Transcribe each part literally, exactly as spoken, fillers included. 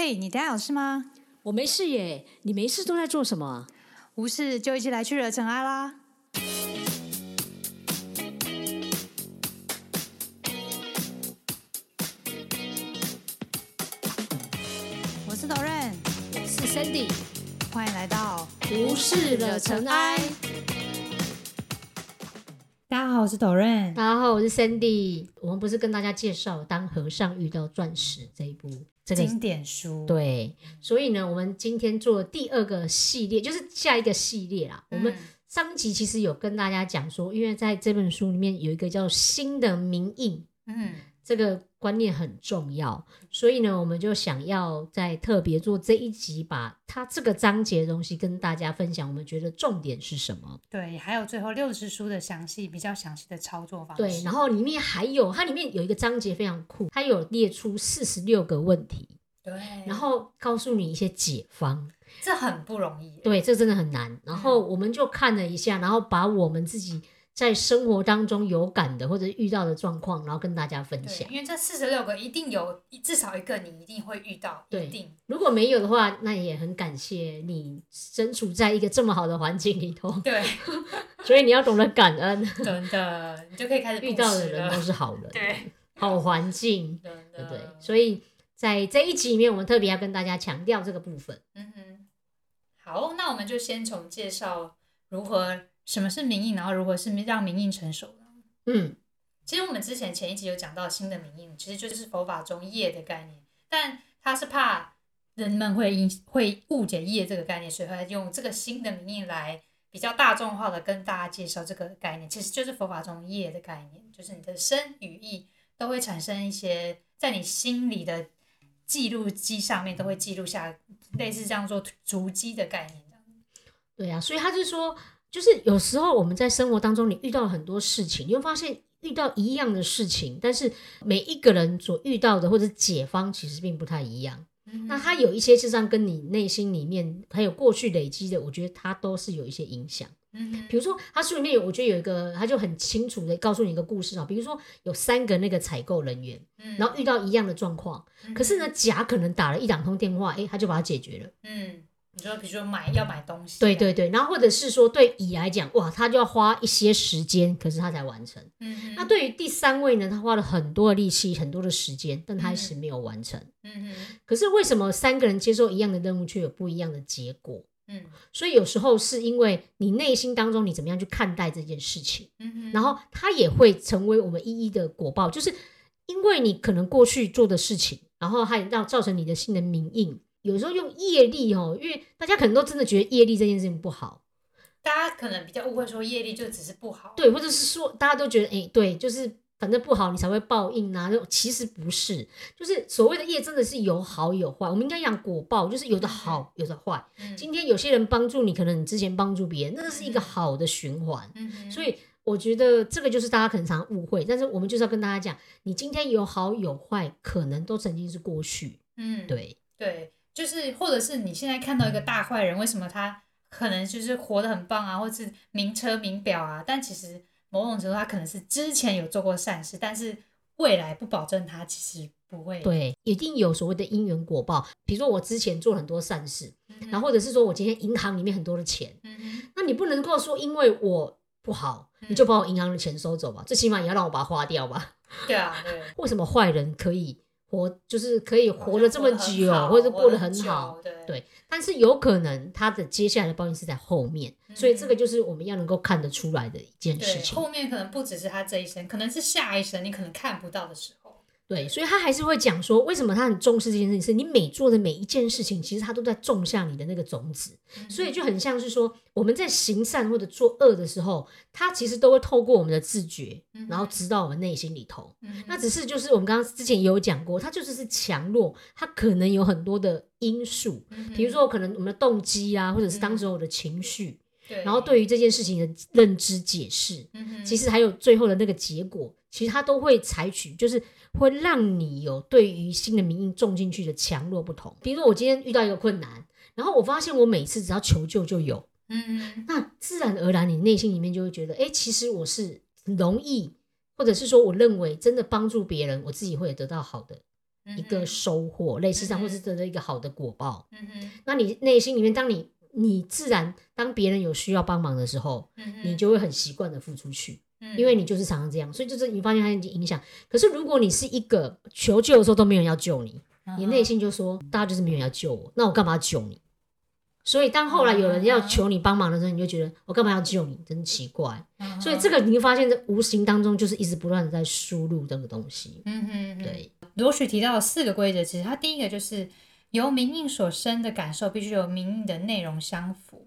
嘿、hey, 你等一下有事吗？我没事耶，你没事都在做什么？无事就一起来去惹尘埃啦。我是 Doren， 我是 Sandy， 欢迎来到无事惹尘埃。大家好，我是 Doren。大家好，我是 Sandy。我们不是跟大家介绍《当和尚遇到钻石》这一部？这个、经典书。对，所以呢我们今天做第二个系列，就是下一个系列啦、嗯、我们上集其实有跟大家讲说，因为在这本书里面有一个叫新的明印、嗯、这个观念很重要，所以呢我们就想要再特别做这一集，把它这个章节的东西跟大家分享，我们觉得重点是什么。对，还有最后六十书的详细比较详细的操作方式。对，然后里面还有它里面有一个章节非常酷，它有列出四十六个问题，对，然后告诉你一些解方，这很不容易。对，这真的很难。然后我们就看了一下，然后把我们自己在生活当中有感的或者遇到的状况，然后跟大家分享。因为这四十六个一定有至少一个你一定会遇到，一定。如果没有的话，那也很感谢你身处在一个这么好的环境里头。对，所以你要懂得感恩。真的，你就可以开始布施了。遇到的人都是好人，对，好环境，真的，对不对？所以在这一集里面，我们特别要跟大家强调这个部分。嗯哼，好，那我们就先从介绍如何。什么是明印，然后如何是让明印成熟呢？嗯，其实我们之前前一集有讲到新的明印，其实就是佛法中业的概念，但他是怕人们 会, 会误解业这个概念，所以他用这个新的明印来比较大众化的跟大家介绍这个概念，其实就是佛法中业的概念，就是你的身与意都会产生一些在你心里的记录机上面都会记录下类似这样做足迹的概念。对啊，所以他就说就是有时候我们在生活当中你遇到很多事情，你会发现遇到一样的事情，但是每一个人所遇到的或者解方其实并不太一样、嗯、那它有一些事实上跟你内心里面还有过去累积的，我觉得它都是有一些影响。嗯，比如说他书里面有，我觉得有一个他就很清楚的告诉你一个故事啊，比如说有三个那个采购人员、嗯、然后遇到一样的状况、嗯、可是呢甲可能打了一两通电话，诶他就把它解决了。嗯，你说比如说买要买东西、啊、对对对，然后或者是说对乙来讲，哇他就要花一些时间，可是他才完成。嗯，那对于第三位呢，他花了很多的力气很多的时间，但他还是没有完成。嗯，可是为什么三个人接受一样的任务却有不一样的结果？嗯，所以有时候是因为你内心当中你怎么样去看待这件事情，嗯，然后它也会成为我们一一的果报，就是因为你可能过去做的事情，然后还让造成你的新的名印。有时候用业力、哦、因为大家可能都真的觉得业力这件事情不好，大家可能比较误会说业力就只是不好，对，或者是说大家都觉得、欸、对，就是反正不好你才会报应啊，其实不是，就是所谓的业真的是有好有坏，我们应该讲果报，就是有的好有的坏、嗯、今天有些人帮助你，可能你之前帮助别人，那是一个好的循环、嗯、所以我觉得这个就是大家可能常误会，但是我们就是要跟大家讲，你今天有好有坏可能都曾经是过去。嗯，对对，就是或者是你现在看到一个大坏人，为什么他可能就是活得很棒啊，或是名车名表啊，但其实某种程度他可能是之前有做过善事，但是未来不保证他其实不会。对，一定有所谓的因缘果报，比如说我之前做很多善事、嗯、然后或者是说我今天银行里面很多的钱、嗯、那你不能够说因为我不好、嗯、你就把我银行的钱收走吧，最起码也要让我把它花掉吧。对啊，对，为什么坏人可以活，就是可以活了这么久，或者过得很好，对，但是有可能他的接下来的报应是在后面、嗯、所以这个就是我们要能够看得出来的一件事情。对，后面可能不只是他这一生，可能是下一生你可能看不到的时候。对，所以他还是会讲说为什么他很重视这件事情，是你每做的每一件事情其实他都在种下你的那个种子、嗯、所以就很像是说我们在行善或者做恶的时候，他其实都会透过我们的自觉、嗯、然后直到我们内心里头、嗯、那只是就是我们刚刚之前有讲过，他就是是强弱，他可能有很多的因素、嗯、比如说可能我们的动机啊，或者是当时我的情绪、嗯、然后对于这件事情的认知解释、嗯、其实还有最后的那个结果，其实他都会采取，就是会让你有对于新的名印种进去的强弱不同。比如说我今天遇到一个困难，然后我发现我每次只要求救就有，嗯，那自然而然你内心里面就会觉得，哎，其实我是容易，或者是说我认为真的帮助别人，我自己会得到好的一个收获、嗯、类似这样，或是得到一个好的果报、嗯、哼，那你内心里面当你你自然当别人有需要帮忙的时候、嗯、你就会很习惯的付出去、嗯、因为你就是常常这样，所以就是你发现它影响。可是如果你是一个求救的时候都没有人要救你、嗯、你内心就说大家就是没有人要救我，那我干嘛要救你？所以当后来有人要求你帮忙的时候，你就觉得我干嘛要救你，真奇怪。所以这个你会发现在无形当中就是一直不断的在输入这个东西。嗯哼，对。罗许提到的四个规则，其实它第一个就是由名印所生的感受必须由名印的内容相符。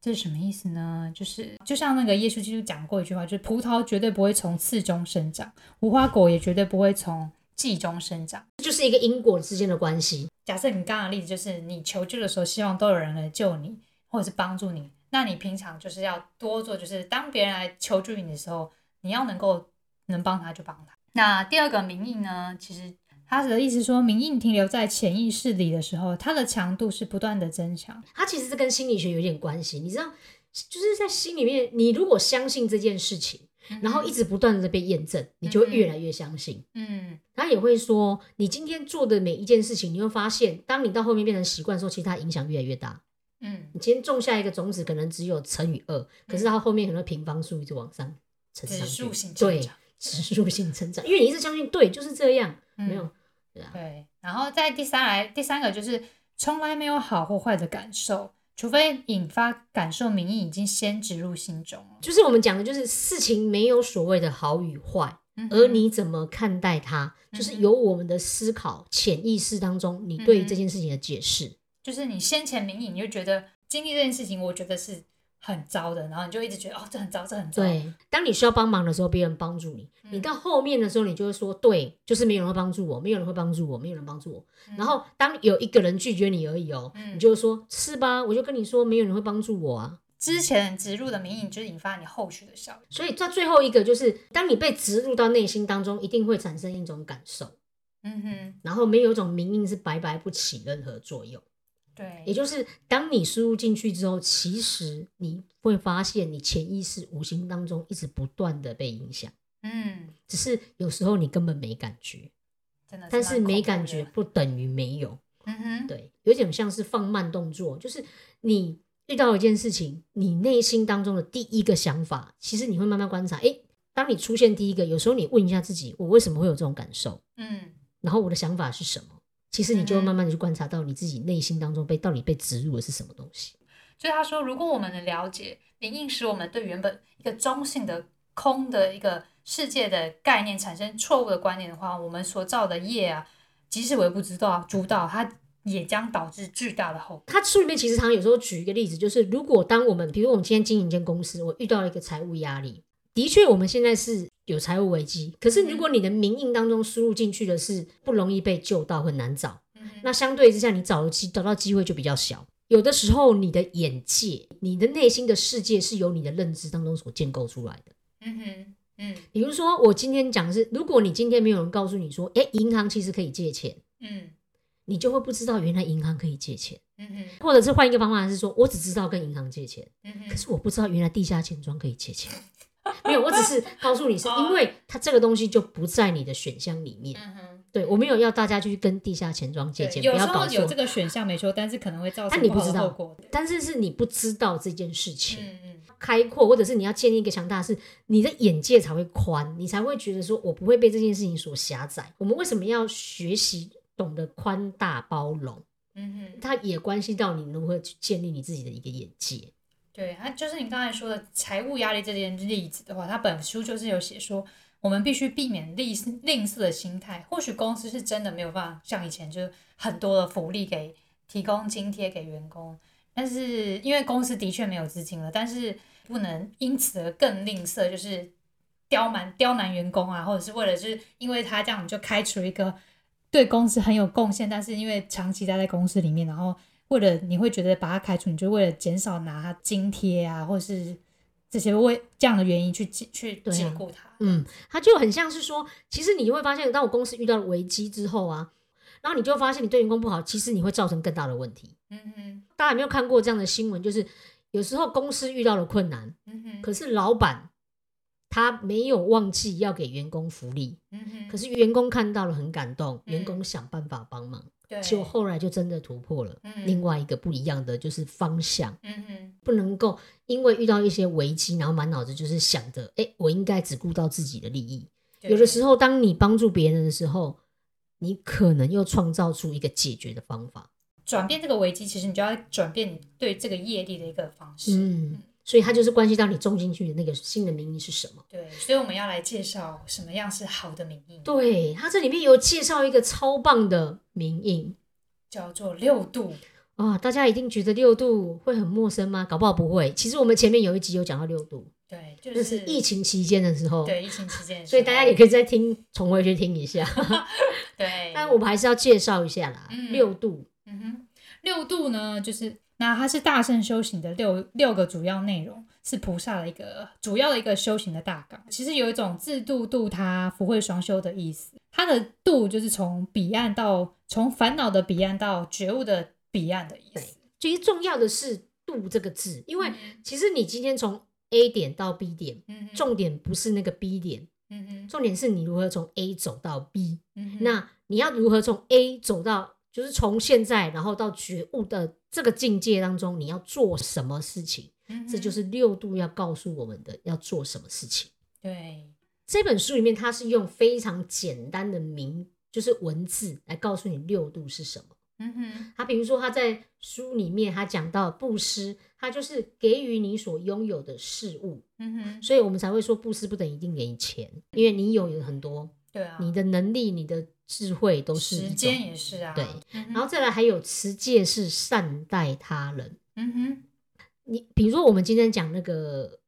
这是什么意思呢？就是就像那个耶稣基督讲过一句话，就是葡萄绝对不会从刺中生长，无花果也绝对不会从季中生长，就是一个因果之间的关系。假设你刚刚的例子就是你求救的时候希望都有人来救你或者是帮助你，那你平常就是要多做，就是当别人来求助你的时候，你要能够能帮他就帮他。那第二个名印呢，其实他的意思说名印停留在潜意识里的时候，它的强度是不断的增强。它其实这跟心理学有点关系，你知道就是在心里面你如果相信这件事情，然后一直不断的被验证，你就会越来越相信。嗯，他也会说你今天做的每一件事情，你会发现当你到后面变成习惯的时候，其实它影响越来越大。嗯，你今天种下一个种子可能只有乘以二，可是它后面可能平方数一直往上成长，指数性成长，指数性成长，因为你一直相信对就是这样、嗯、没有 对,、啊、对。然后在第三来第三个就是从来没有好或坏的感受，除非引发感受名印已经先植入心中了。就是我们讲的就是事情没有所谓的好与坏、嗯、而你怎么看待它、嗯、就是由我们的思考潜意识当中你对于这件事情的解释、嗯、就是你先前名印你就觉得经历这件事情我觉得是很糟的，然后你就一直觉得哦这很糟这很糟。对，当你需要帮忙的时候别人帮助你、嗯、你到后面的时候你就会说对就是没有人会帮助我，没有人会帮助我，没有人帮助我、嗯、然后当有一个人拒绝你而已哦、嗯、你就会说是吧，我就跟你说没有人会帮助我啊。之前植入的名印就是引发你后续的效应。所以在最后一个就是当你被植入到内心当中一定会产生一种感受。嗯哼，然后没有一种名印是白白不起任何作用。对，也就是当你输入进去之后，其实你会发现你潜意识无形当中一直不断的被影响。嗯，只是有时候你根本没感觉，真的是蛮恐怖的。但是没感觉不等于没有。嗯哼，对，有点像是放慢动作，就是你遇到一件事情，你内心当中的第一个想法，其实你会慢慢观察，诶，当你出现第一个，有时候你问一下自己，我为什么会有这种感受？嗯，然后我的想法是什么？其实你就会慢慢的去观察到你自己内心当中被到底被植入的是什么东西。所以他说如果我们的了解名印使我们对原本一个中性的空的一个世界的概念产生错误的观念的话，我们所造的业啊，即使微不足道主导，它也将导致巨大的后果。他书里面其实常常有时候举一个例子，就是如果当我们比如我们今天经营一间公司，我遇到了一个财务压力，的确我们现在是有财务危机，可是如果你的名印当中输入进去的是不容易被救到，很难找、嗯、那相对之下你 找, 找到机会就比较小。有的时候你的眼界你的内心的世界是由你的认知当中所建构出来的。嗯哼，嗯，比如说我今天讲的是如果你今天没有人告诉你说诶银行其实可以借钱，嗯，你就会不知道原来银行可以借钱。嗯哼，或者是换一个方法是说我只知道跟银行借钱，嗯哼，可是我不知道原来地下钱庄可以借钱。没有，我只是告诉你是因为它这个东西就不在你的选项里面、嗯、对，我没有要大家去跟地下钱庄借钱，不要搞错。有时候有这个选项没错，但是可能会造成不好的后果，但是是你不知道这件事情、嗯嗯、开阔，或者是你要建立一个强大的是你的眼界才会宽，你才会觉得说我不会被这件事情所狭窄。我们为什么要学习懂得宽大包容、嗯、它也关系到你如何去建立你自己的一个眼界。对，就是你刚才说的财务压力这件例子的话，他本书就是有写说我们必须避免吝啬的心态。或许公司是真的没有办法像以前就是很多的福利给提供津贴给员工，但是因为公司的确没有资金了，但是不能因此而更吝啬，就是刁蛮刁难员工啊，或者是为了就是因为他这样就开除一个对公司很有贡献，但是因为长期待在公司里面，然后为了你会觉得把他开除，你就为了减少拿他津贴啊，或是这些为这样的原因去去解雇他、啊、嗯，他就很像是说其实你会发现当我公司遇到了危机之后啊，然后你就发现你对员工不好，其实你会造成更大的问题。嗯哼，大家有没有看过这样的新闻，就是有时候公司遇到了困难、嗯、哼，可是老板他没有忘记要给员工福利、嗯、可是员工看到了很感动、嗯、员工想办法帮忙，就后来就真的突破了、嗯、另外一个不一样的就是方向、嗯、哼不能够因为遇到一些危机然后满脑子就是想着哎、欸，我应该只顾到自己的利益。有的时候当你帮助别人的时候，你可能又创造出一个解决的方法。转变这个危机其实你就要转变你对这个业力的一个方式、嗯、所以它就是关系到你种进去的那个新的名义是什么。对，所以我们要来介绍什么样是好的名义。对，它这里面有介绍一个超棒的名义叫做六度、啊、大家一定觉得六度会很陌生吗？搞不好不会。其实我们前面有一集有讲到六度，对，就是、那是疫情期间的时候，对，疫情期间的时候，所以大家也可以再听重回去听一下对，但我们还是要介绍一下啦、嗯、六度。嗯哼，六度呢，就是那它是大乘修行的 六, 六个主要内容，是菩萨的一个主要的一个修行的大纲。其实有一种自度度他福慧双修的意思，它的度就是从彼岸到从烦恼的彼岸到觉悟的彼岸的意思。其实重要的是度这个字，因为其实你今天从 A 点到 B 点、嗯、重点不是那个 B 点、嗯、重点是你如何从 A 走到 B、嗯、那你要如何从 A 走到就是从现在然后到觉悟的这个境界当中，你要做什么事情、嗯、这就是六度要告诉我们的要做什么事情。对，这本书里面它是用非常简单的名就是文字来告诉你六度是什么。嗯哼，他比如说他在书里面他讲到布施，他就是给予你所拥有的事物。嗯哼，所以我们才会说布施不等一定给你钱，因为你有很多。对啊，你的能力你的智慧都是一种，时间也是啊。对、嗯、然后再来还有持戒是善待他人。嗯哼，你比如说我们今天讲那个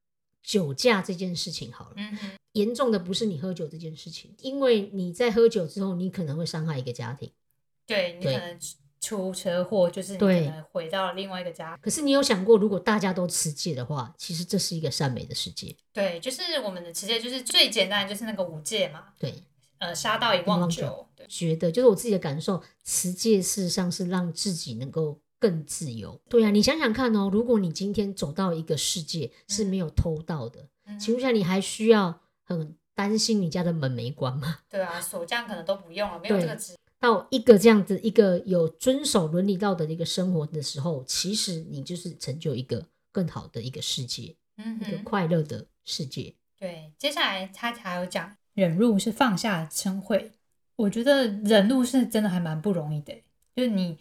酒驾这件事情好了、嗯、哼，严重的不是你喝酒这件事情，因为你在喝酒之后你可能会伤害一个家庭。对，你可能出车祸，就是你可能回到另外一个家。可是你有想过如果大家都持戒的话，其实这是一个善美的世界。对，就是我们的持戒就是最简单就是那个五戒嘛。对，呃，杀盗淫妄酒，觉得就是我自己的感受，持戒事实上是让自己能够更自由。对啊，你想想看哦，如果你今天走到一个世界是没有偷盗的、嗯、请问一下你还需要很担心你家的门没关吗？对啊，锁匠可能都不用了，没有这个职。到一个这样子一个有遵守伦理道德的一个生活的时候，其实你就是成就一个更好的一个世界、嗯、一个快乐的世界。对，接下来他还有讲忍辱是放下嗔恚，我觉得忍辱是真的还蛮不容易的，就是你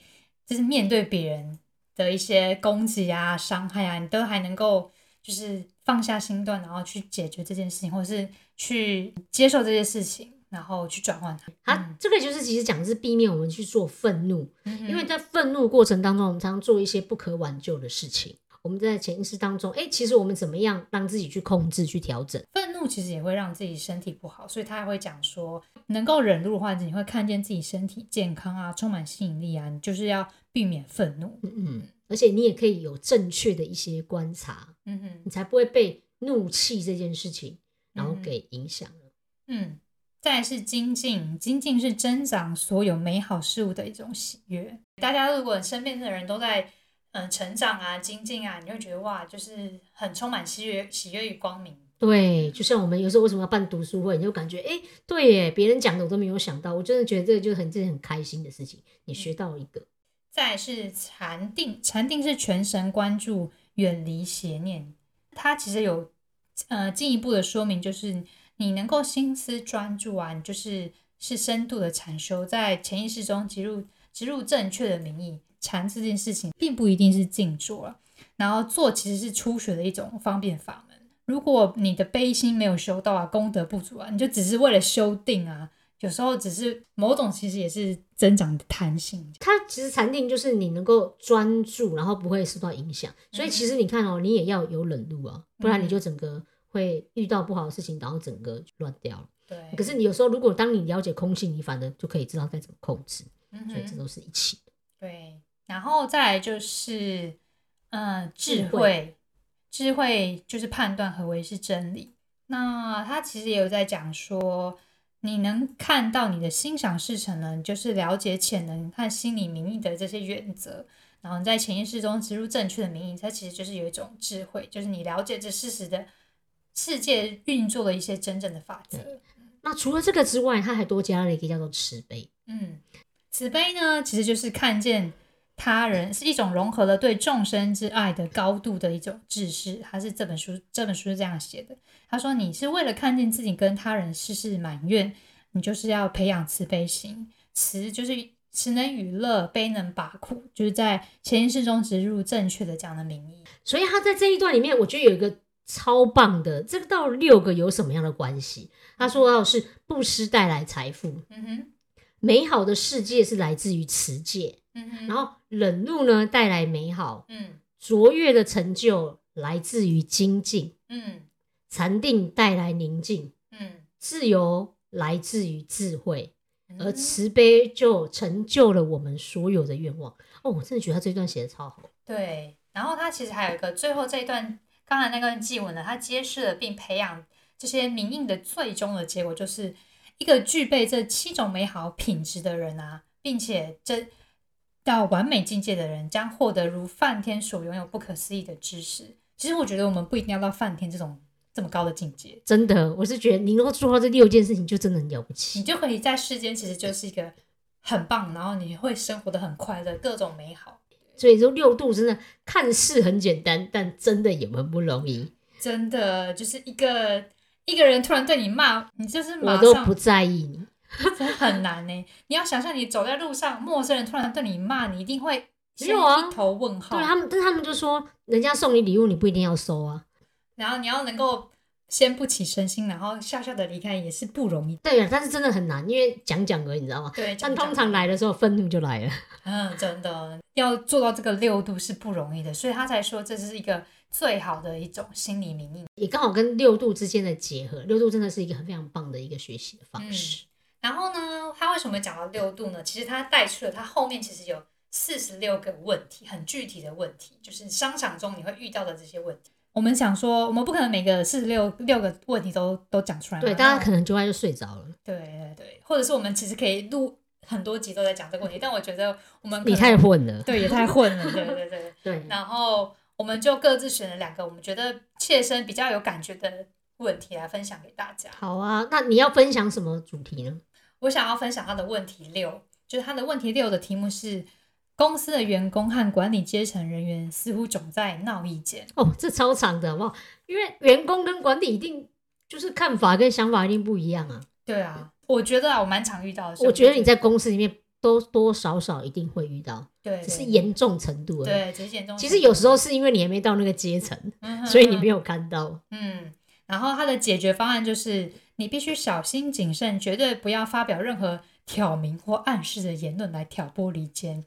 就是面对别人的一些攻击啊、伤害啊，你都还能够就是放下身段，然后去解决这件事情，或是去接受这些事情，然后去转换它。它、嗯、这个就是其实讲的是避免我们去做愤怒、嗯、因为在愤怒过程当中，我们常常做一些不可挽救的事情。我们在潜意识当中，哎，其实我们怎么样让自己去控制、去调整？愤怒其实也会让自己身体不好，所以他还会讲说，能够忍辱的话，你会看见自己身体健康啊，充满吸引力啊，你就是要避免愤怒。嗯嗯，而且你也可以有正确的一些观察，嗯哼，你才不会被怒气这件事情然后给影响了。嗯，再来是精进，精进是增长所有美好事物的一种喜悦。大家如果身边的人都在嗯，成长啊精进啊，你会觉得哇就是很充满喜悦喜悦与光明。对，就像我们有时候为什么要办读书会，你就感觉哎，对耶，别人讲的我都没有想到，我真的觉得这个就是很很开心的事情，你学到一个、嗯、再来是禅定，禅定是全神关注远离邪念。它其实有呃进一步的说明，就是你能够心思专注啊，你就是是深度的禅修，在潜意识中植入植入正确的名义。禅这件事情并不一定是静坐了，然后坐其实是初学的一种方便法门。如果你的悲心没有修到啊，功德不足啊，你就只是为了修定啊，有时候只是某种其实也是增长的贪心。它其实禅定就是你能够专注，然后不会受到影响。所以其实你看哦，你也要有忍辱啊，不然你就整个会遇到不好的事情，然后整个乱掉了。对。可是你有时候如果当你了解空性，你反而就可以知道该怎么控制。所以这都是一起的。对。然后再来就是、嗯、智慧智慧就是判断何为是真理。那他其实也有在讲说，你能看到你的心想事成呢，就是了解潜能和心理名义的这些原则，然后在潜意识中植入正确的名义。它其实就是有一种智慧，就是你了解这事实的世界运作的一些真正的法则。那除了这个之外，他还多加了一个叫做慈悲。嗯，慈悲呢其实就是看见他人，是一种融合了对众生之爱的高度的一种智识。他是这本书这本书是这样写的，他说你是为了看见自己跟他人事事满愿，你就是要培养慈悲心。慈就是慈能与乐，悲能拔苦，就是在潜意识中植入正确的这样的名义。所以他在这一段里面我觉得有一个超棒的，这个到六个有什么样的关系，他说到是布施带来财富，嗯哼，美好的世界是来自于持戒，嗯哼，然后忍辱呢带来美好，嗯，卓越的成就来自于精进，嗯，禅定带来宁静，嗯，自由来自于智慧，而慈悲就成就了我们所有的愿望。哦，我真的觉得他这一段写的超好。对，然后他其实还有一个最后这一段，刚才那个祭文呢，他揭示了并培养这些民应的最终的结果，就是一个具备这七种美好品质的人啊，并且这到完美境界的人，将获得如梵天所拥有不可思议的知识。其实我觉得我们不一定要到梵天这种这么高的境界，真的，我是觉得你能够做到这六件事情就真的很了不起，你就可以在世间其实就是一个很棒，然后你会生活的很快乐，各种美好。所以说六度真的看似很简单，但真的也很不容易。真的就是一个一个人突然对你骂，你就是马上我都不在意你，真的很难耶、欸、你要想象你走在路上，陌生人突然对你骂，你一定会先一头问号、啊、对他们，但他们就说人家送你礼物你不一定要收啊，然后你要能够先不起身心，然后笑笑的离开也是不容易。对啊，但是真的很难，因为讲讲而已，你知道吗？对，但通常来的时候愤怒就来了。嗯，真的要做到这个六度是不容易的，所以他才说这是一个最好的一种心理名义，也刚好跟六度之间的结合。六度真的是一个非常棒的一个学习的方式、嗯、然后呢他为什么讲到六度呢？其实他带出了他后面其实有四十六个问题，很具体的问题，就是商场中你会遇到的这些问题。我们想说我们不可能每个四十六六个问题都都讲出来，对，大家可能就快就睡着了。对对对，或者是我们其实可以录很多集都在讲这个问题，但我觉得我们你太混了，对，也太混了。对对对对，然后我们就各自选了两个我们觉得切身比较有感觉的问题来分享给大家。好啊，那你要分享什么主题呢？我想要分享他的问题六，就是他的问题六的题目是公司的员工和管理阶层人员似乎总在闹意见。哦，这超长的好不好？因为员工跟管理一定就是看法跟想法一定不一样啊。对啊，我觉得啊，我蛮常遇到的。我觉得你在公司里面多多少少一定会遇到， 对, 对，只是严重程度而已。对，只是严重程度。其实有时候是因为你还没到那个阶层，嗯、所以你没有看到。嗯，然后他的解决方案就是你必须小心谨慎，绝对不要发表任何挑明或暗示的言论来挑拨离间。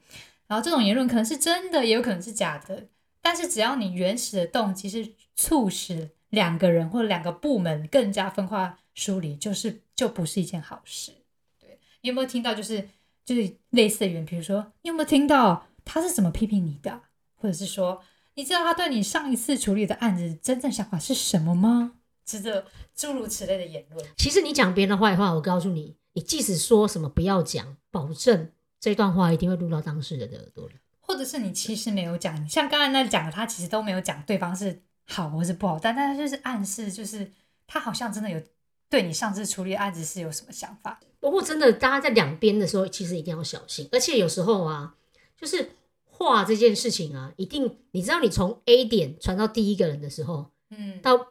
然后这种言论可能是真的也有可能是假的，但是只要你原始的动机是促使两个人或两个部门更加分化疏离，就是就不是一件好事。对，你有没有听到就是就是类似的言论，比如说你有没有听到他是怎么批评你的，或者是说你知道他对你上一次处理的案子真正想法是什么吗，之类诸如此类的言论。其实你讲别人的坏话，我告诉你，你即使说什么不要讲，保证这段话一定会录到当事人的耳朵里，或者是你其实没有讲，像刚才那讲的，他其实都没有讲对方是好或是不好，但他就是暗示，就是他好像真的有对你上次处理案子是有什么想法。不过真的大家在两边的时候其实一定要小心，而且有时候啊，就是话这件事情啊，一定你知道你从 A 点传到第一个人的时候，嗯，到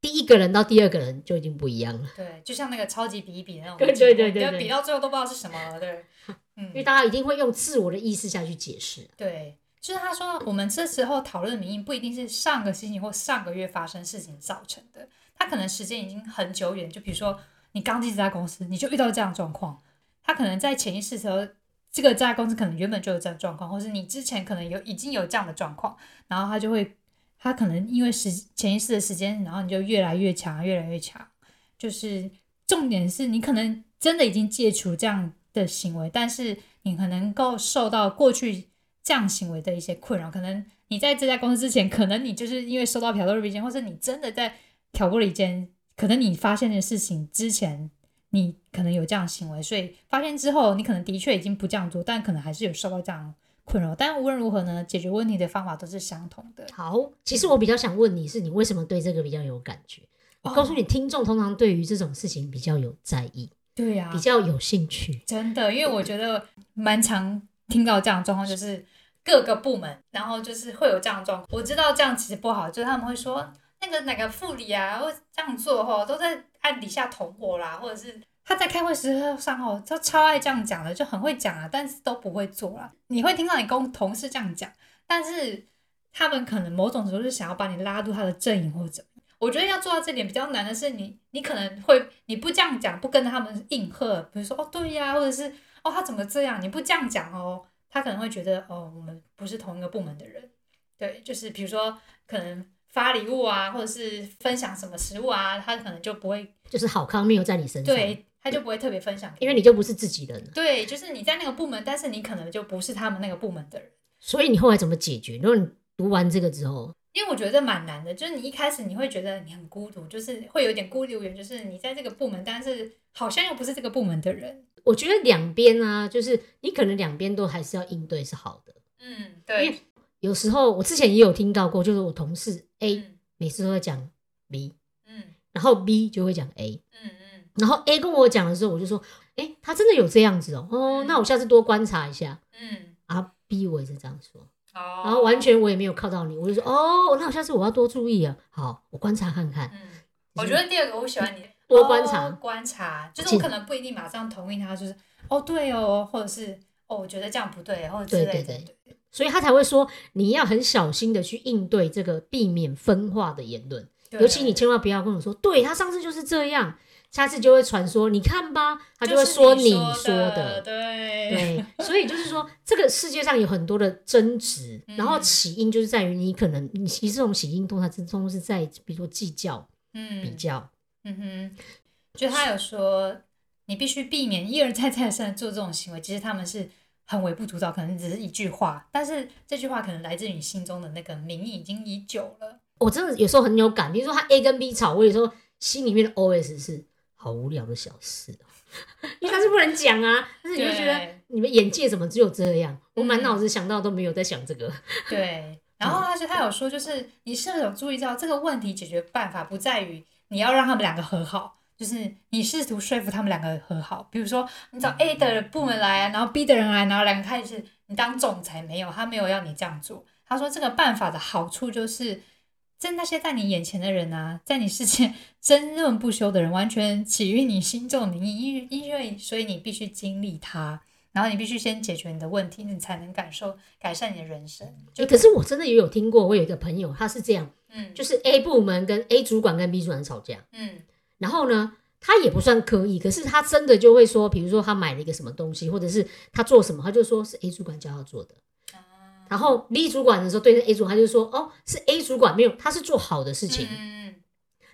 第一个人到第二个人就已经不一样了。对，就像那个超级比一比的那种，对对对 对, 对，比到最后都不知道是什么了。对，嗯，因为大家一定会用自我的意识下去解释、啊。对，就是他说我们这时候讨论的名义不一定是上个星期或上个月发生事情造成的，他可能时间已经很久远，就比如说你刚进这家公司你就遇到这样的状况，他可能在潜意识的时候，这个这家公司可能原本就有这样的状况，或是你之前可能有已经有这样的状况，然后他就会。他可能因为时潜意识的时间，然后你就越来越强越来越强，就是重点是你可能真的已经戒除这样的行为，但是你可能够受到过去这样行为的一些困扰，可能你在这家公司之前，可能你就是因为受到挑拨离间，或是你真的在挑拨离间，可能你发现的事情之前你可能有这样行为，所以发现之后你可能的确已经不这样做，但可能还是有受到这样困扰，但无论如何呢，解决问题的方法都是相同的。好，其实我比较想问你是，你为什么对这个比较有感觉？我告诉你，听众通常对于这种事情比较有在意，对啊，比较有兴趣，真的，因为我觉得蛮常听到这样的状况，就是各个部门，然后就是会有这样的状况。我知道这样其实不好，就是他们会说那个哪个副理啊，或这样做吼，都在暗底下捅我啦，或者是他在开会时上吼，他超爱这样讲的，就很会讲啊，但是都不会做啦。你会听到你跟同事这样讲，但是他们可能某种程度是想要把你拉入他的阵营或者。我觉得要做到这点比较难的是你，你可能会你不这样讲，不跟他们应和，比如说哦对呀、啊，或者是哦他怎么这样，你不这样讲哦，他可能会觉得哦我们不是同一个部门的人，对，就是比如说可能发礼物啊，或者是分享什么食物啊，他可能就不会，就是好康没有在你身上，对，他就不会特别分享，因为你就不是自己人，对，就是你在那个部门，但是你可能就不是他们那个部门的人，所以你后来怎么解决？如果你读完这个之后。因为我觉得蛮难的，就是你一开始你会觉得你很孤独，就是会有点孤立无援，就是你在这个部门，但是好像又不是这个部门的人。我觉得两边啊，就是你可能两边都还是要应对是好的。嗯，对。因为有时候我之前也有听到过，就是我同事 A、嗯、每次都会讲 B， 嗯，然后 B 就会讲 A， 嗯嗯，然后 A 跟我讲的时候，我就说，哎，他真的有这样子哦，哦、嗯，那我下次多观察一下。嗯，啊 ，B 我也是这样说。Oh. 然后完全我也没有靠到你，我就说哦，那下次我要多注意啊。好，我观察看看。嗯，我觉得第二个我喜欢你多观察、哦、观察，就是我可能不一定马上同意他，就是哦对哦，或者是哦我觉得这样不对，或者之类的。对对对，所以他才会说你要很小心的去应对这个，避免分化的言论。尤其你千万不要跟我说，对他上次就是这样。下次就会传说你看吧，他就会说你说 的,、就是、你说的 对, 对所以就是说这个世界上有很多的争执、嗯、然后起因就是在于你可能你其实这种起因通常都是在比如说计较、嗯、比较嗯哼，就他有说你必须避免一而再再三做这种行为，其实他们是很微不足道，可能只是一句话，但是这句话可能来自于你心中的那个民意已经已久了。我真的有时候很有感，比如说他 A 跟 B 吵，我有时候心里面的 O S 是好无聊的小事、喔、因为他是不能讲啊，但是你就觉得你们眼界怎么只有这样，我满脑子想到都没有在想这个。对，然后他就他有说就是你是有注意到这个问题解决办法不在于你要让他们两个和好，就是你试图说服他们两个和好，比如说你找 A 的部门来、啊、然后 B 的人来，然后两个开始你当总裁，没有，他没有要你这样做。他说这个办法的好处就是在那些在你眼前的人啊，在你世界争论不休的人，完全起于你心中，你因为所以你必须经历它，然后你必须先解决你的问题，你才能感受改善你的人生。就、欸、可是我真的也有听过，我有一个朋友他是这样，嗯，就是 A 部门跟 A 主管跟 B 主管吵架，嗯，然后呢他也不算刻意，可是他真的就会说，比如说他买了一个什么东西，或者是他做什么，他就说是 A 主管教他做的。然后 B 主管的时候对着 A 主管，他就说哦是 A 主管，没有，他是做好的事情、嗯、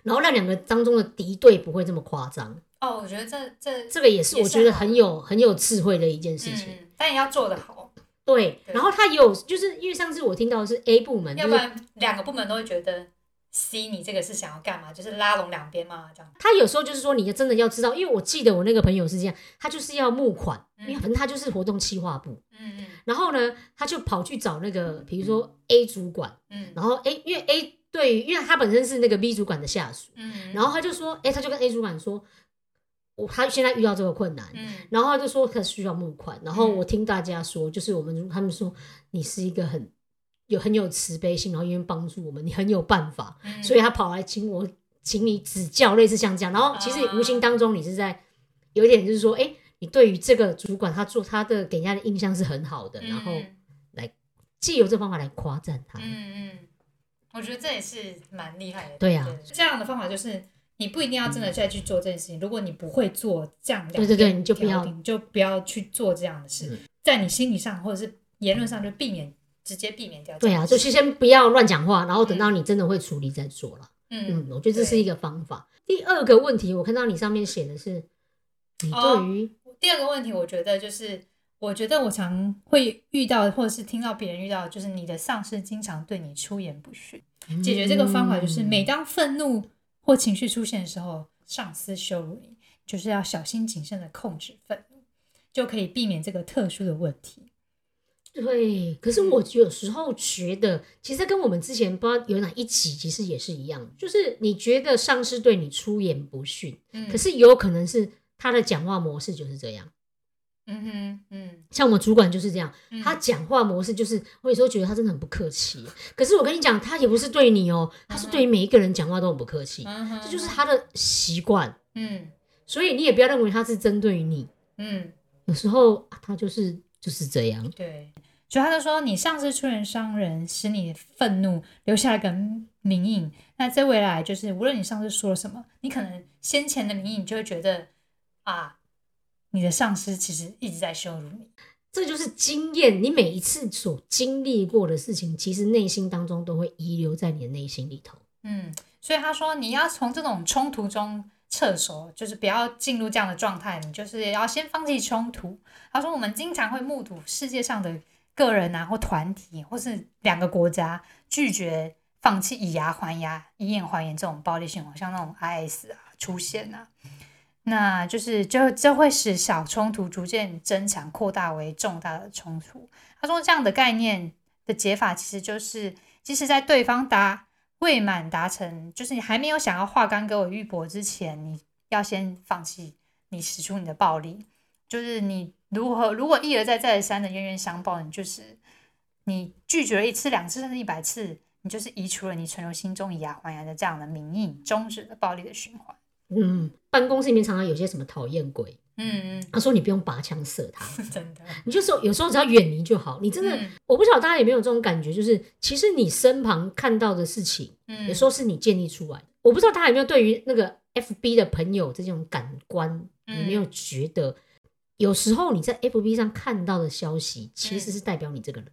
然后让两个当中的敌对不会这么夸张。哦，我觉得这这这个也是我觉得很有很有智慧的一件事情、嗯、但也要做得好。 对, 对然后他也有就是因为上次我听到的是 A 部门、就是、要不然两个部门都会觉得 C 你这个是想要干嘛，就是拉拢两边嘛，这样。他有时候就是说你真的要知道，因为我记得我那个朋友是这样，他就是要募款、嗯、因为反正他就是活动企划部，嗯嗯，然后呢他就跑去找那个比如说 A 主管、嗯、然后 A 因为 A 对于因为他本身是那个 B 主管的下属、嗯、然后他就说、欸、他就跟 A 主管说我他现在遇到这个困难、嗯、然后他就说他需要募款，然后我听大家说就是我们他们说你是一个很有很有慈悲心，然后因为帮助我们你很有办法、嗯、所以他跑来请我请你指教，类似像这样。然后其实无形当中你是在有一点就是说哎。欸你对于这个主管他做他的给人家的印象是很好的、嗯、然后来藉由这方法来夸赞他。嗯嗯，我觉得这也是蛮厉害的。对啊，对，这样的方法就是你不一定要真的再去做这件事情、嗯、如果你不会做这样的，对对对，你就不要你就不要去做这样的事、嗯、在你心理上或者是言论上就避免直接避免掉。对啊，就是先不要乱讲话，然后等到你真的会处理再做了。 嗯, 嗯，我觉得这是一个方法。第二个问题我看到你上面写的是你对于、哦第二个问题，我觉得就是，我觉得我常会遇到，或者是听到别人遇到，就是你的上司经常对你出言不逊。解决这个方法就是，每当愤怒或情绪出现的时候，上司羞辱你，就是要小心谨慎的控制愤怒，就可以避免这个特殊的问题。对，可是我有时候觉得，其实跟我们之前不知道有哪一集其实也是一样，就是你觉得上司对你出言不逊、嗯、可是有可能是他的讲话模式就是这样。嗯哼嗯，像我主管就是这样、嗯、他讲话模式就是我有时候觉得他真的很不客气，可是我跟你讲他也不是对你哦、喔，他是对于每一个人讲话都很不客气、嗯、这就是他的习惯。嗯，所以你也不要认为他是针对于你。嗯，有时候、啊、他就是就是这样。对，所以他就说你上司出言伤人使你愤怒留下了一个名影，那在未来就是无论你上司说了什么，你可能先前的名影就会觉得啊你的上司其实一直在羞辱你。这就是经验，你每一次所经历过的事情其实内心当中都会遗留在你的内心里头。嗯，所以他说你要从这种冲突中撤手，就是不要进入这样的状态，你就是要先放弃冲突。他说我们经常会目睹世界上的个人啊或团体或是两个国家拒绝放弃以牙还牙以眼还眼这种暴力行为，像那种 I S 啊出现啊，那就是就这会使小冲突逐渐增强扩大为重大的冲突。他说这样的概念的解法其实就是即使在对方达未满达成，就是你还没有想要化干戈为玉帛之前，你要先放弃你使出你的暴力。就是你如何如果一而再再而三的冤冤相报，你就是你拒绝了一次两次甚至一百次，你就是移除了你存留心中以牙还牙的这样的名义，终止了暴力的循环。嗯，办公室里面常常有些什么讨厌鬼，嗯嗯，他说你不用拔枪射他，真的，你就说有时候只要远离就好。你真的、嗯，我不晓得大家有没有这种感觉，就是其实你身旁看到的事情，嗯，有时候是你建立出来的。我不知道大家有没有对于那个 F B 的朋友这种感官，嗯、你没有觉得有时候你在 F B 上看到的消息，其实是代表你这个人，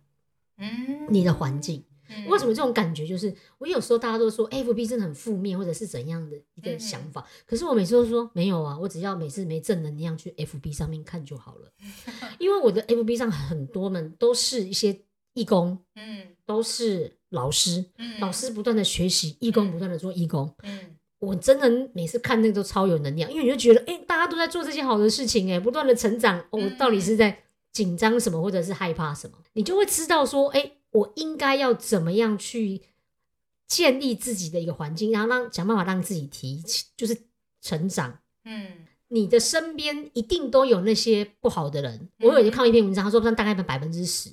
嗯，你的环境。为什么这种感觉，就是我有时候大家都说 F B 真的很负面或者是怎样的一个想法，可是我每次都说没有啊，我只要每次没正能量去 F B 上面看就好了。因为我的 F B 上很多们都是一些义工，都是老师，老师不断的学习，义工不断的做义工，我真的每次看那个都超有能量，因为你就觉得、欸、大家都在做这些好的事情、欸、不断的成长、哦、我到底是在紧张什么或者是害怕什么，你就会知道说哎、欸我应该要怎么样去建立自己的一个环境，然后让想办法让自己提就是成长。嗯，你的身边一定都有那些不好的人。嗯、我有看到一篇文章，他说大概百分之十，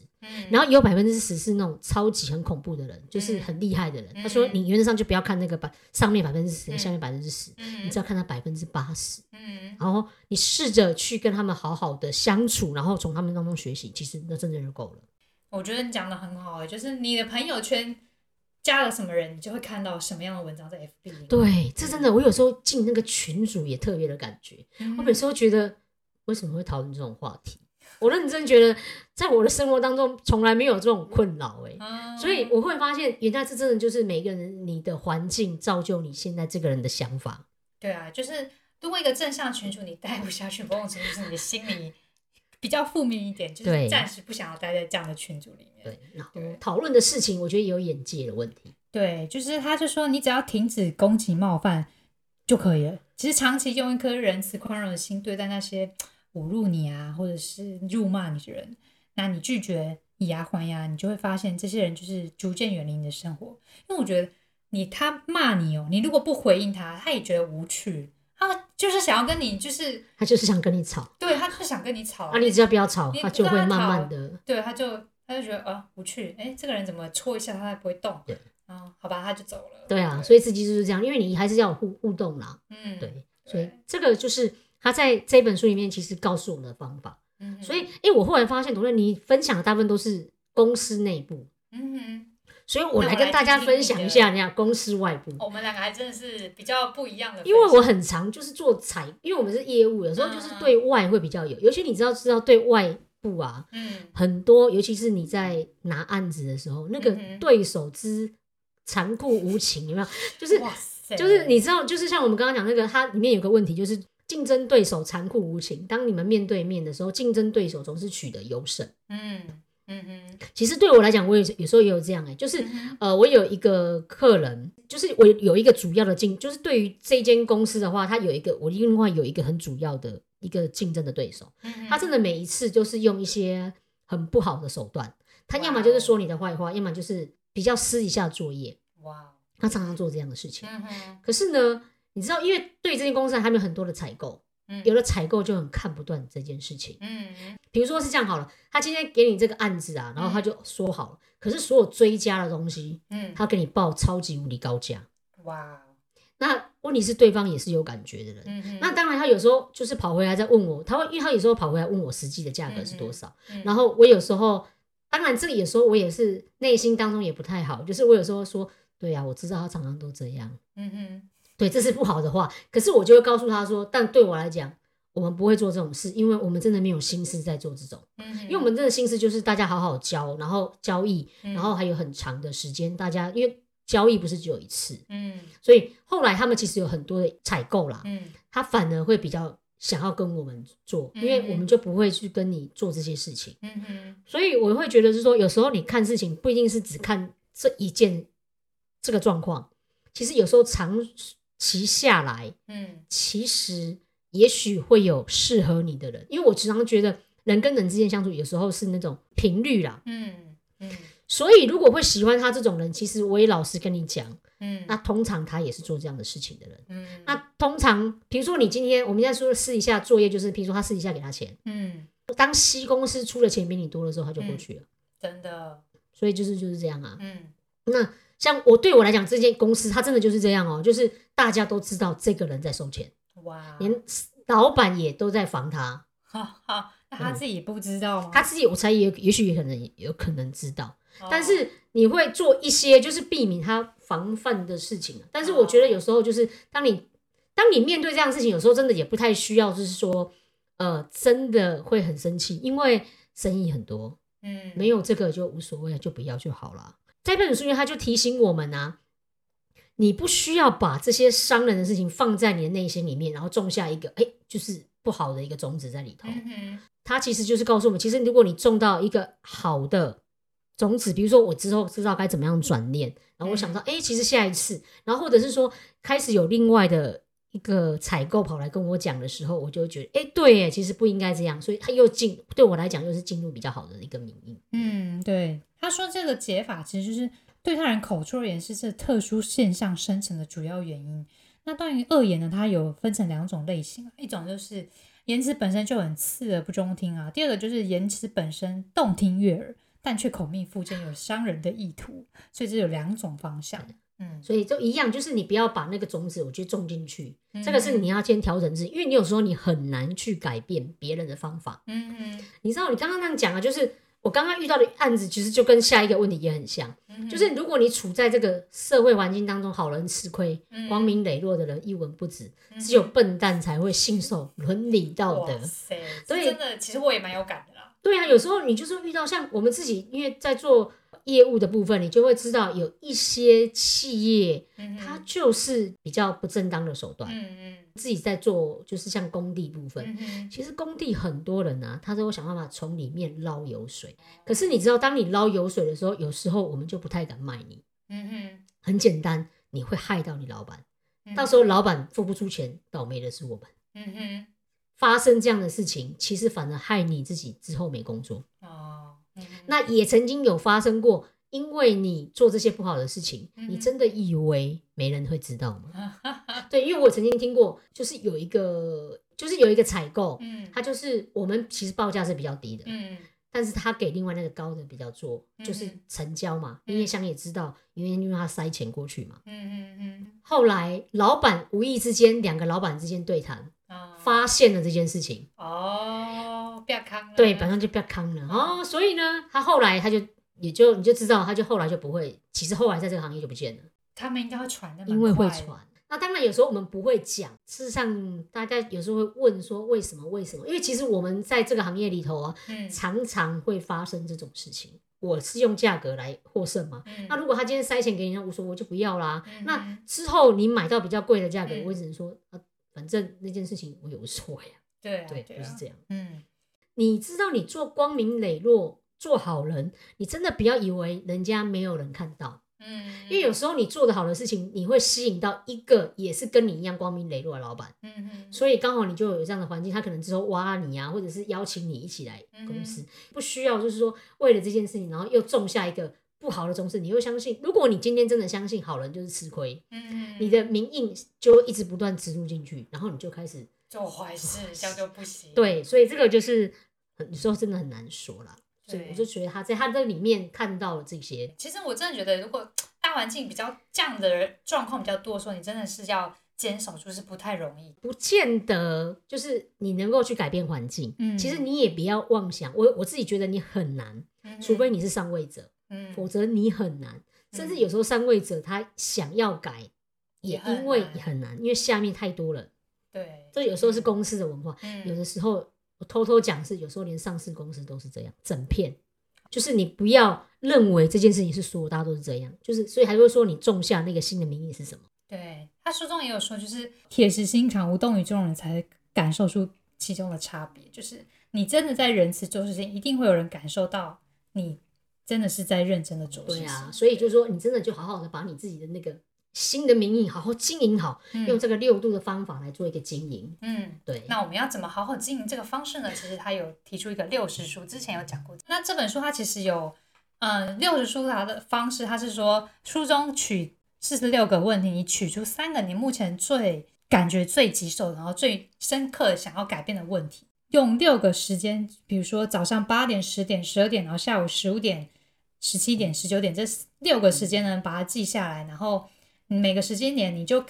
然后也有百分之十是那种超级很恐怖的人，嗯、就是很厉害的人。嗯、他说你原则上就不要看那个上面百分之十，下面百分之十，你只要看他百分之八十。嗯，然后你试着去跟他们好好的相处，然后从他们当中学习，其实那真的就够了。我觉得你讲的很好，就是你的朋友圈加了什么人，你就会看到什么样的文章在 F B。对，这真的，我有时候进那个群组也特别的感觉。嗯、我每次都觉得，为什么会讨论这种话题？我认真觉得，在我的生活当中从来没有这种困扰、欸嗯、所以我会发现，原来这真的就是每个人你的环境造就你现在这个人的想法。对啊，就是如果一个正向群组你待不下去，某种程度是你的心理。比较负面一点，就是暂时不想要待在这样的群组里面。对，然后讨论的事情我觉得也有眼界的问题。对，就是他就说你只要停止攻击冒犯就可以了。其实长期用一颗仁慈宽容的心对待那些侮辱你啊或者是辱骂你的人，那你拒绝以牙还牙，你就会发现这些人就是逐渐远离你的生活。因为我觉得你他骂你哦，你如果不回应他，他也觉得无趣，他就是想要跟你，就是他就是想跟你吵，对，他就是想跟你吵啊！你只要不要吵，他就会慢慢的，对，他就他就觉得啊无趣，哎，这个人怎么戳一下他不会动，对，啊，好吧，他就走了。对啊，对，所以自己就是这样，因为你还是要有互互动啦，嗯，对，所以这个就是他在这本书里面其实告诉我们的方法。嗯，所以哎，我后来发现，同学你分享的大部分都是公司内部，嗯哼。所以我来跟大家分享一下那样公司外部，我们两个还真的是比较不一样的。因为我很常就是做采，因为我们是业务，有时候就是对外会比较有，尤其你知道知道对外部啊，嗯，很多，尤其是你在拿案子的时候，那个对手之残酷无情，有没有？就是就是你知道，就是像我们刚刚讲那个，它里面有个问题就是。竞争对手残酷无情，当你们面对面的时候，竞争对手总是取得优胜。嗯嗯嗯，其实对我来讲，我有有时候也有这样哎、欸，就是、嗯、呃，我有一个客人，就是我有一个主要的竞，就是对于这间公司的话，他有一个我另外有一个很主要的一个竞争的对手，嗯、他真的每一次就是用一些很不好的手段。他要么就是说你的坏话，要么就是比较私一下作业。哇，他常常做这样的事情。可是呢，你知道，因为对这间公司还有很多的采购，有了采购就很看不断这件事情。嗯，比如说是这样好了，他今天给你这个案子啊，然后他就说好了，可是所有追加的东西，嗯，他给你报超级无敌高价。哇，那问题是对方也是有感觉的人。嗯嗯，那当然他有时候就是跑回来再问我，他会因为他有时候跑回来问我实际的价格是多少。嗯嗯，然后我有时候，当然这个有时候我也是内心当中也不太好，就是我有时候说，对啊，我知道他常常都这样。嗯嗯，对，这是不好的话，可是我就会告诉他说，但对我来讲，我们不会做这种事，因为我们真的没有心思在做这种。嗯，因为我们真的心思就是大家好好交，然后交易，然后还有很长的时间，大家因为交易不是只有一次。嗯，所以后来他们其实有很多的采购啦，嗯，他反而会比较想要跟我们做，因为我们就不会去跟你做这些事情。嗯嗯，所以我会觉得是说，有时候你看事情不一定是只看这一件这个状况，其实有时候长其下来，嗯，其实也许会有适合你的人，因为我常常觉得人跟人之间相处有时候是那种频率啦，嗯嗯，所以如果会喜欢他这种人，其实我也老实跟你讲，嗯，那通常他也是做这样的事情的人，嗯，那通常，比如说你今天我们现在说试一下作业，就是比如说他试一下给他钱，嗯，当 C 公司出的钱比你多的时候，他就过去了，嗯，真的，所以就是就是这样啊，嗯，那。像我对我来讲，这间公司它真的就是这样哦，就是大家都知道这个人在收钱，哇，连老板也都在防他。好好，那他自己不知道吗？嗯，他自己我猜也也许也可能有可能知道，哦，但是你会做一些就是避免他防范的事情。但是我觉得有时候就是当你当你面对这样的事情，有时候真的也不太需要，就是说呃真的会很生气，因为生意很多，嗯，没有这个就无所谓，就不要就好了。在这本书里面他就提醒我们啊，你不需要把这些伤人的事情放在你的内心里面，然后种下一个哎、欸，就是不好的一个种子在里头。嗯，他其实就是告诉我们，其实如果你种到一个好的种子，比如说我之后知道该怎么样转念，然后我想到哎、欸，其实下一次，然后或者是说开始有另外的一个采购跑来跟我讲的时候，我就会觉得哎、欸，对耶，其实不应该这样，所以他又进对我来讲又是进入比较好的一个名义。嗯，对。他说这个解法其实就是对他人口出恶言是这特殊现象生成的主要原因。那关于恶言呢，它有分成两种类型，一种就是言辞本身就很刺耳不中听啊，第二个就是言辞本身动听悦耳但却口蜜腹剑有伤人的意图，所以这有两种方向。嗯，所以就一样，就是你不要把那个种子我觉得种进去，嗯，这个是你要先调整自己，因为你有时候你很难去改变别人的方法。嗯嗯，你知道你刚刚那样讲啊，就是我刚刚遇到的案子其实就跟下一个问题也很像，嗯，就是如果你处在这个社会环境当中，好人吃亏，嗯，光明磊落的人一文不值，嗯，只有笨蛋才会信守伦理道德。哇塞，对，真的其实我也蛮有感的啦。对啊，有时候你就是遇到像我们自己因为在做业务的部分，你就会知道有一些企业，嗯，它就是比较不正当的手段。嗯嗯，自己在做就是像工地部分，嗯，其实工地很多人啊，他都会想办法从里面捞油水，可是你知道当你捞油水的时候，有时候我们就不太敢卖你。嗯嗯，很简单，你会害到你老板，嗯，到时候老板付不出钱，倒霉的是我们。嗯嗯，发生这样的事情其实反而害你自己之后没工作。哦，嗯，那也曾经有发生过，因为你做这些不好的事情，嗯，你真的以为没人会知道吗？对，因为我曾经听过，就是有一个就是有一个采购，嗯，他就是我们其实报价是比较低的，嗯，但是他给另外那个高的比较做，嗯，就是成交嘛，嗯，你也想也知道，因为因为他塞钱过去嘛，嗯嗯嗯。后来老板无意之间，两个老板之间对谈，哦，发现了这件事情，哦，不要坑了，对，本来就不要坑了，哦，哦，所以呢，他后来他就。也就你就知道他就后来就不会，其实后来在这个行业就不见了。他们应该会传的蛮快的，因为会传。那当然有时候我们不会讲，事实上大家有时候会问说为什么为什么，因为其实我们在这个行业里头啊，嗯，常常会发生这种事情。我是用价格来获胜嘛，嗯，那如果他今天塞钱给你，那无所谓，我就不要啦，嗯，那之后你买到比较贵的价格，嗯，我只能说，啊，反正那件事情我也无所谓啊。对啊，对，就是这样。嗯，你知道你做光明磊落做好人，你真的不要以为人家没有人看到，嗯，因为有时候你做的好的事情，你会吸引到一个也是跟你一样光明磊落的老板，嗯嗯，所以刚好你就有这样的环境，他可能之后挖你啊，或者是邀请你一起来公司，嗯、不需要就是说为了这件事情，然后又种下一个不好的种子，你又相信，如果你今天真的相信好人就是吃亏，嗯，你的名印就一直不断植入进去，然后你就开始做坏事，这样就不行。对，所以这个就是有时候真的很难说啦。所以我就觉得他在他这里面看到了这些。其实我真的觉得，如果大环境比较这样的状况比较多的时候，你真的是要坚守住是不太容易，不见得就是你能够去改变环境。嗯，其实你也不要妄想，我我自己觉得你很难，嗯、除非你是上位者，嗯、否则你很难。嗯、甚至有时候上位者他想要改，也因为也很难，因为下面太多了。对，这有时候是公司的文化，嗯、有的时候。我偷偷讲是，有时候连上市公司都是这样，整片就是你不要认为这件事情是所有大家都是这样，就是所以还会说你种下那个新的名义是什么？对，他书中也有说，就是铁石心肠、无动于衷人才感受出其中的差别，就是你真的在仁慈做事情，一定会有人感受到你真的是在认真的做事情。对啊，所以就是说你真的就好好的把你自己的那个新的名义好好经营好，嗯、用这个六度的方法来做一个经营。嗯，对。那我们要怎么好好经营这个方式呢？其实他有提出一个六十书，之前有讲过。那这本书它其实有，嗯，六十书它的方式，它是说书中取四十六个问题，你取出三个你目前最感觉最棘手，然后最深刻想要改变的问题，用六个时间，比如说早上八点、十点、十二点，然后下午十五点、十七点、十九点这六个时间呢，把它记下来，然后。每个时间点你就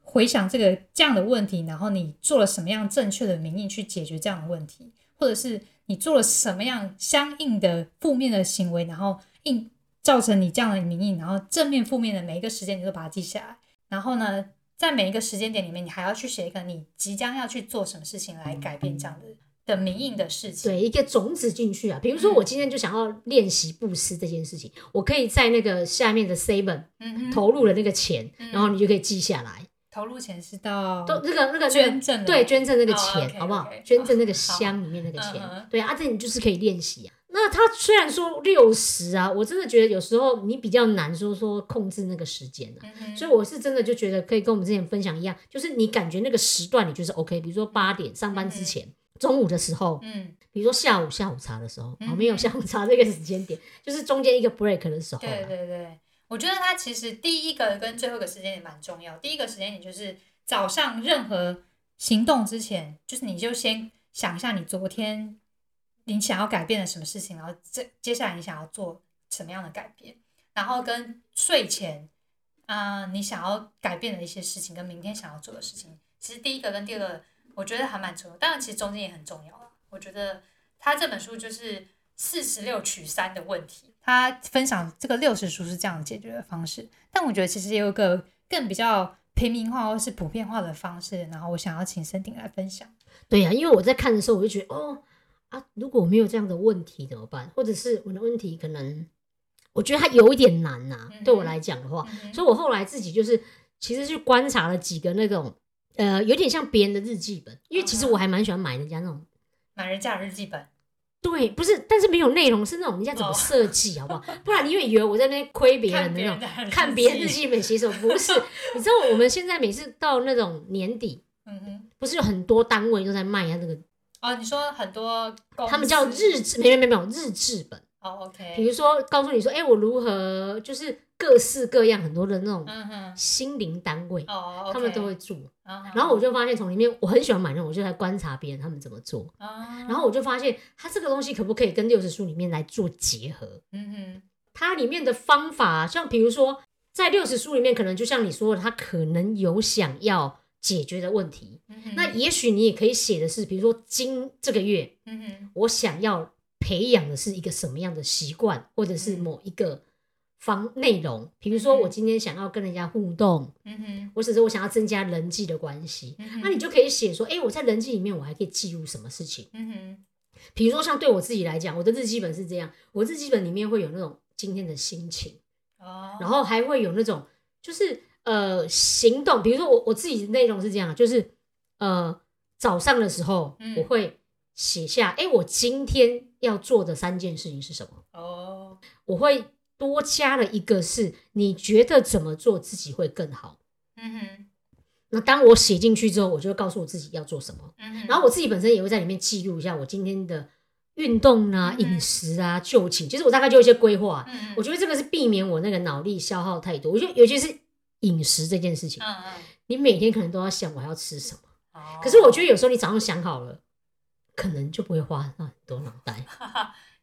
回想这个这样的问题，然后你做了什么样正确的名义去解决这样的问题，或者是你做了什么样相应的负面的行为，然后应造成你这样的名义，然后正面负面的每一个时间你都把它记下来，然后呢在每一个时间点里面你还要去写一个你即将要去做什么事情来改变这样的的名印的事情，对，一个种子进去啊。比如说我今天就想要练习布施这件事情，嗯、我可以在那个下面的 seven、嗯、投入了那个钱，嗯、然后你就可以记下来。投入钱是到都那个那个捐赠、那個、对，捐赠那个钱，oh, okay, okay, 好不好？ okay, 捐赠那个箱里面那个钱，oh, 对啊，这你就是可以练习啊。那他虽然说六十啊，我真的觉得有时候你比较难说说控制那个时间啊，嗯、所以我是真的就觉得可以跟我们之前分享一样，就是你感觉那个时段你就是 OK， 比如说八点上班之前。嗯中午的时候，嗯，比如说下午下午茶的时候，嗯哦、没有下午茶这个时间点，就是中间一个 break 的时候。对对对，我觉得它其实第一个跟最后一个时间点蛮重要。第一个时间点就是早上任何行动之前，就是你就先想一下你昨天你想要改变了什么事情，然后这接下来你想要做什么样的改变，然后跟睡前啊、呃、你想要改变的一些事情，跟明天想要做的事情，其实第一个跟第二个。我觉得还蛮重要，当然其实中间也很重要啦。我觉得他这本书就是四十六取三的问题，他分享这个六十书是这样解决的方式。但我觉得其实也有一个更比较平民化或是普遍化的方式，然后我想要请森鼎来分享。对呀、啊，因为我在看的时候我就觉得，哦啊，如果我没有这样的问题怎么办？或者是我的问题可能，我觉得它有一点难呐、啊，嗯、对我来讲的话，嗯、所以我后来自己就是其实去观察了几个那种。呃，有点像别人的日记本，因为其实我还蛮喜欢买人家那种，买人家的日记本。对，不是，但是没有内容，是那种人家怎么设计，好不好？哦、不然你会以为我在那边窥别人的那种，看别人日记本写什么？不是，你知道我们现在每次到那种年底，嗯哼，不是有很多单位都在卖他这个。哦，你说很多公司，他们叫日志，没没没有日志本。哦 ，OK。比如说，告诉你说，哎、欸，我如何就是。各式各样很多的那种心灵单位，嗯、他们都会做。哦 okay、然后我就发现从里面，我很喜欢买那种，我就来观察别人他们怎么做。哦、然后我就发现，它这个东西可不可以跟六十书里面来做结合？嗯哼，它里面的方法，像比如说在六十书里面，可能就像你说的，它可能有想要解决的问题。嗯、那也许你也可以写的是，比如说今这个月，嗯哼，我想要培养的是一个什么样的习惯，或者是某一个。方内容，比如说我今天想要跟人家互动，嗯哼，或者是我想要增加人际的关系，嗯、那你就可以写说，哎、欸，我在人际里面我还可以记录什么事情，嗯哼，比如说像对我自己来讲，我的日记本是这样，我日记本里面会有那种今天的心情，哦，然后还会有那种就是呃行动，比如说我我自己的内容是这样，就是呃早上的时候我会写下，哎、嗯欸，我今天要做的三件事情是什么，哦，我会。多加了一个是你觉得怎么做自己会更好。嗯哼。那当我写进去之后，我就会告诉我自己要做什么。嗯，然后我自己本身也会在里面记录一下我今天的运动啊、饮食啊、就寝，其实我大概就有一些规划。嗯，我觉得这个是避免我那个脑力消耗太多。我觉得尤其是饮食这件事情，嗯嗯，你每天可能都要想我要吃什么。哦，可是我觉得有时候你早上想好了，可能就不会花很多脑袋。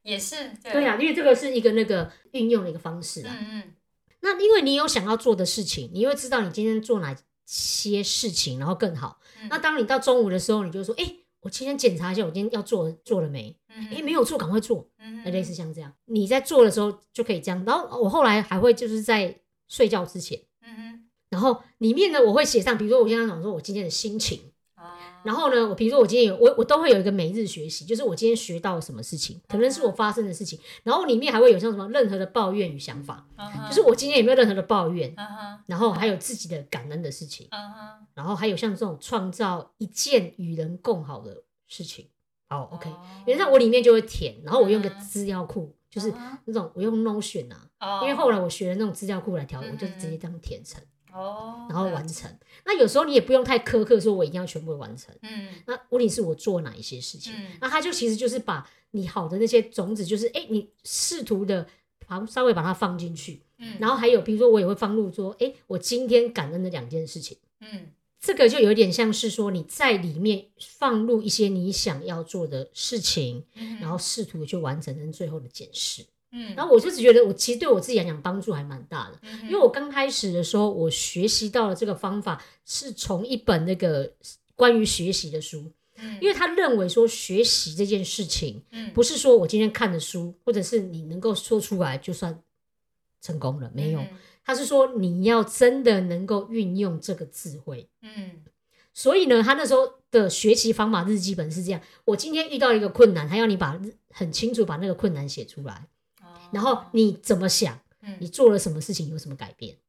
也是，对，对啊，因为这个是一个那个运用的一个方式啊。嗯嗯。那因为你有想要做的事情，你会知道你今天做哪些事情然后更好。嗯，那当你到中午的时候你就说，欸，我今天检查一下我今天要做做了没。嗯，欸，没有做赶快做。嗯，类似像这样你在做的时候就可以这样。然后我后来还会就是在睡觉之前，嗯，然后里面呢我会写上，比如说我现在想说我今天的心情，啊，然后呢我比如说我今天有 我, 我都会有一个每日学习，就是我今天学到什么事情，可能是我发生的事情，然后里面还会有像什么任何的抱怨与想法，uh-huh. 就是我今天有没有任何的抱怨，uh-huh. 然后还有自己的感恩的事情，uh-huh. 然后还有像这种创造一件与人共好的事情。好，oh, OK， 原来我里面就会填，然后我用个资料库，uh-huh. 就是那种我用 Notion 啊，uh-huh. 因为后来我学了那种资料库来调， uh-huh. 我就直接这样填成。哦，然后完成。那有时候你也不用太苛刻说我一定要全部完成，嗯，那问题是我做哪一些事情，嗯，那他就其实就是把你好的那些种子，就是哎，你试图的稍微把它放进去，嗯，然后还有比如说我也会放入说哎，我今天感恩的两件事情，嗯，这个就有点像是说你在里面放入一些你想要做的事情，嗯，然后试图去完成跟最后的检视。嗯，然后我就只觉得我其实对我自己来讲帮助还蛮大的，嗯，因为我刚开始的时候我学习到了这个方法是从一本那个关于学习的书，嗯，因为他认为说学习这件事情，嗯，不是说我今天看的书或者是你能够说出来就算成功了，没有，嗯，他是说你要真的能够运用这个智慧，嗯，所以呢他那时候的学习方法日记本是这样，我今天遇到一个困难，他要你把很清楚把那个困难写出来，然后你怎么想，你做了什么事情，有什么改变，嗯，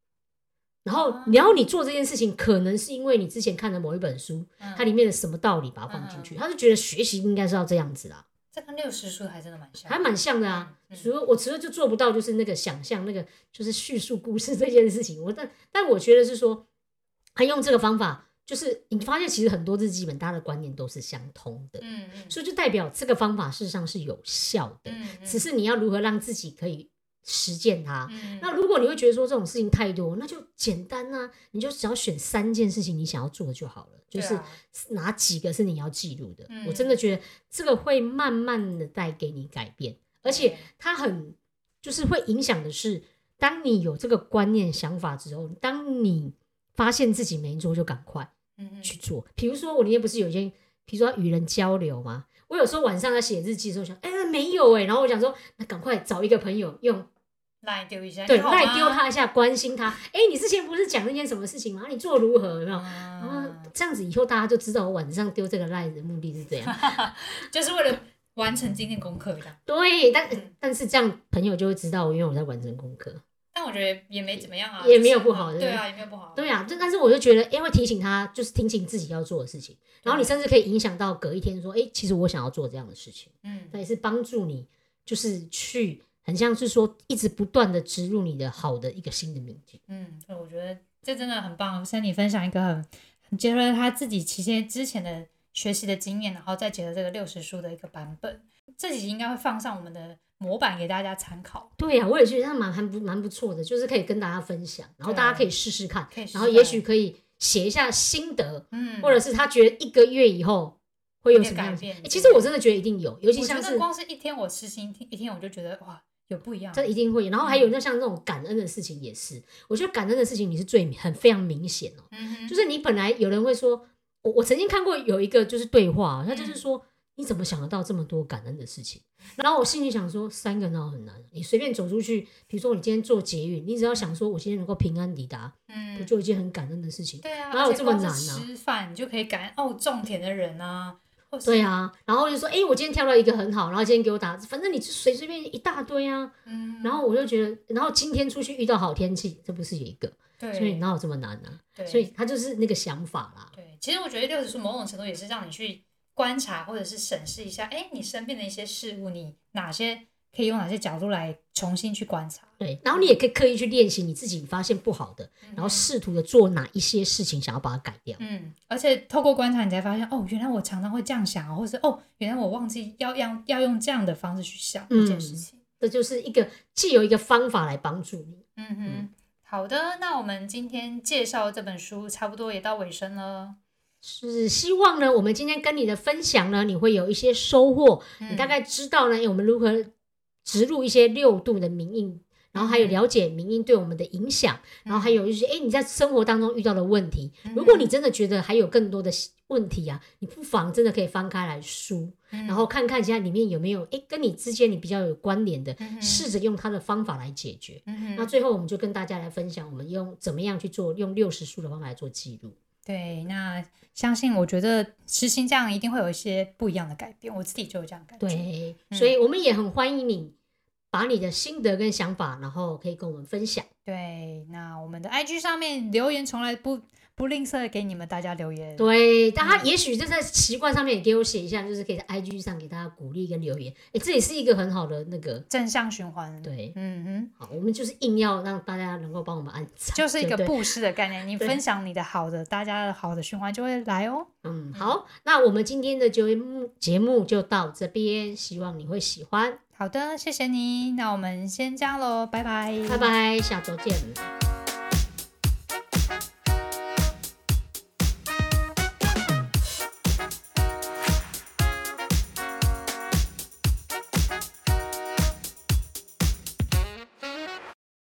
然后然后你做这件事情可能是因为你之前看了某一本书，嗯，它里面的什么道理把它放进去，嗯，他就觉得学习应该是要这样子啦，这跟六十书还真的蛮像的，还蛮像的啊，嗯，所以我除了就做不到就是那个想象那个就是叙述故事这件事情，我 但, 但我觉得是说他用这个方法就是你发现其实很多日记本大家的观念都是相通的，嗯嗯，所以就代表这个方法事实上是有效的，嗯嗯，只是你要如何让自己可以实践它，嗯，那如果你会觉得说这种事情太多，那就简单啊，你就只要选三件事情你想要做的就好了，啊，就是哪几个是你要记录的，嗯，我真的觉得这个会慢慢的带给你改变，而且它很就是会影响的是当你有这个观念想法之后，当你发现自己没做就赶快去做，比如说我那天不是有一件比如说与人交流吗，我有时候晚上在写日记的时候想哎，欸，没有哎，欸，然后我想说那赶快找一个朋友用赖丢一下，对，赖丢他一下关心他，哎，欸，你之前不是讲那件什么事情吗，你做如何，有没有，啊，然后这样子以后大家就知道我晚上丢这个赖的目的是这样就是为了完成今天功课，对， 但,、嗯、但是这样朋友就会知道我因为我在完成功课，但我觉得也没怎么样啊，也没有不好，就是，对啊，也没有不好，对啊，但是我就觉得，欸，会提醒他，就是提醒自己要做的事情，然后你甚至可以影响到隔一天说，欸，其实我想要做这样的事情，嗯，那也是帮助你，就是去很像是说一直不断的植入你的好的一个新的名句，嗯，我觉得这真的很棒。Sandy分享一个很很结合他自己其实之前的学习的经验，然后再结合这个六十书的一个版本，这集应该会放上我们的模板给大家参考。对啊，我也觉得它蛮不蛮不错的，就是可以跟大家分享，然后大家可以试试看，然后也许可以写一下心得，嗯，或者是他觉得一个月以后会有什么样子，欸，其实我真的觉得一定有，尤其像是光是一天我吃心一天我就觉得哇有不一样，这一定会。然后还有那像这种感恩的事情也是，嗯，我觉得感恩的事情你是最很非常明显哦，嗯，就是你本来有人会说 我, 我曾经看过有一个就是对话，他就是说，嗯，你怎么想得到这么多感恩的事情？然后我心里想说，三个闹很难。你随便走出去，比如说你今天坐捷运，你只要想说我今天能够平安抵达，嗯，不就一件很感恩的事情？对啊，哪有这么难啊？吃饭你就可以感恩哦，种田的人啊，对啊。然后就说，哎，欸，我今天挑到一个很好，然后今天给我打，反正你就随随便一大堆啊。嗯。然后我就觉得，然后今天出去遇到好天气，这不是有一个？对。所以哪有这么难啊？对。所以他就是那个想法啦。对，其实我觉得六十书某种程度也是让你去观察或者是审视一下，哎，你身边的一些事物，你哪些可以用哪些角度来重新去观察，对，然后你也可以刻意去练习你自己发现不好的、嗯、然后试图的做哪一些事情想要把它改掉，嗯，而且透过观察你才发现，哦，原来我常常会这样想，或是哦，原来我忘记 要, 要, 要用这样的方式去想这件事情、嗯、这就是一个既有一个方法来帮助你。 嗯, 嗯好的，那我们今天介绍这本书差不多也到尾声了，是希望呢我们今天跟你的分享呢你会有一些收获、嗯、你大概知道呢、欸、我们如何植入一些六度的冥印，然后还有了解冥印对我们的影响、嗯、然后还有就是、欸、你在生活当中遇到的问题、嗯、如果你真的觉得还有更多的问题啊，你不妨真的可以翻开来书、嗯、然后看看现在里面有没有、欸、跟你之间你比较有关联的、嗯、试着用它的方法来解决、嗯、那最后我们就跟大家来分享我们用怎么样去做用六十数的方法来做记录。对，那相信我觉得实行这样一定会有一些不一样的改变，我自己就有这样的感觉。对、嗯、所以我们也很欢迎你把你的心得跟想法然后可以跟我们分享。对，那我们的 I G 上面留言从来不不吝啬给你们大家留言，对，大家也许就在习惯上面也给我写一下，就是可以在 I G 上给大家鼓励跟留言、欸、这也是一个很好的那个正向循环。对，嗯嗯，好，我们就是硬要让大家能够帮我们按赞，就是一个布施的概念，你分享你的好的，大家的好的循环就会来哦。嗯，好，那我们今天的节目就到这边，希望你会喜欢。好的，谢谢你，那我们先这样咯，拜拜，拜拜，下周见。